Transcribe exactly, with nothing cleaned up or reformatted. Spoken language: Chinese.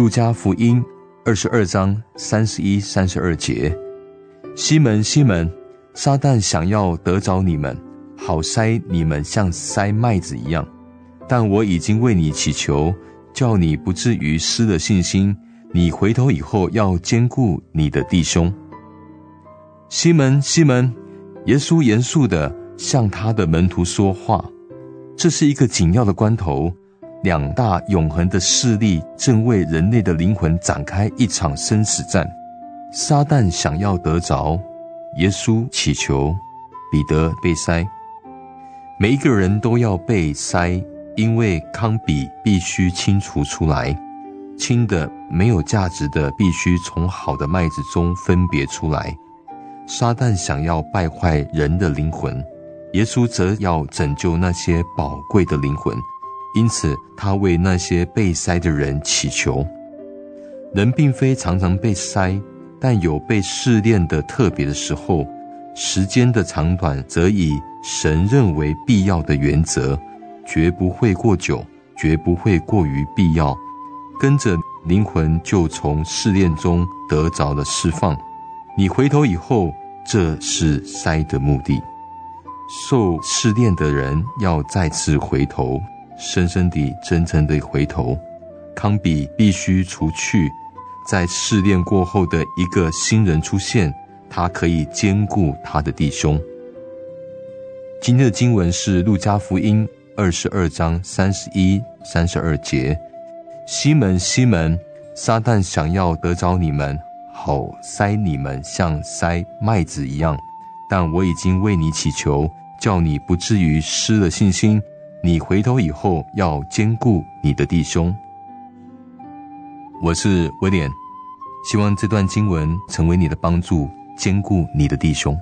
路加福音二十二章三十一、三十二节：西门，西门，撒旦想要得着你们，好筛你们像筛麦子一样。但我已经为你祈求，叫你不至于失了信心。你回头以后要兼顾你的弟兄。西门，西门，耶稣严肃地向他的门徒说话。这是一个紧要的关头，两大永恒的势力正为人类的灵魂展开一场生死战。撒旦想要得着，耶稣祈求，彼得被塞。每一个人都要被塞，因为糠秕必须清除出来，轻的没有价值的必须从好的麦子中分别出来。撒旦想要败坏人的灵魂，耶稣则要拯救那些宝贵的灵魂，因此他为那些被塞的人祈求。人并非常常被塞，但有被试炼的特别的时候，时间的长短则以神认为必要的原则，绝不会过久，绝不会过于必要。跟着灵魂就从试炼中得着了释放。你回头以后，这是塞的目的。受试炼的人要再次回头，深深地真诚地回头。糠秕必须除去，在试炼过后的一个新人出现，他可以兼顾他的弟兄。今天的经文是路加福音二十二章三十一、三十二节：西门，西门，撒旦想要得着你们，好筛你们像筛麦子一样。但我已经为你祈求，叫你不至于失了信心。你回头以后要兼顾你的弟兄。我是威廉，希望这段经文成为你的帮助，兼顾你的弟兄。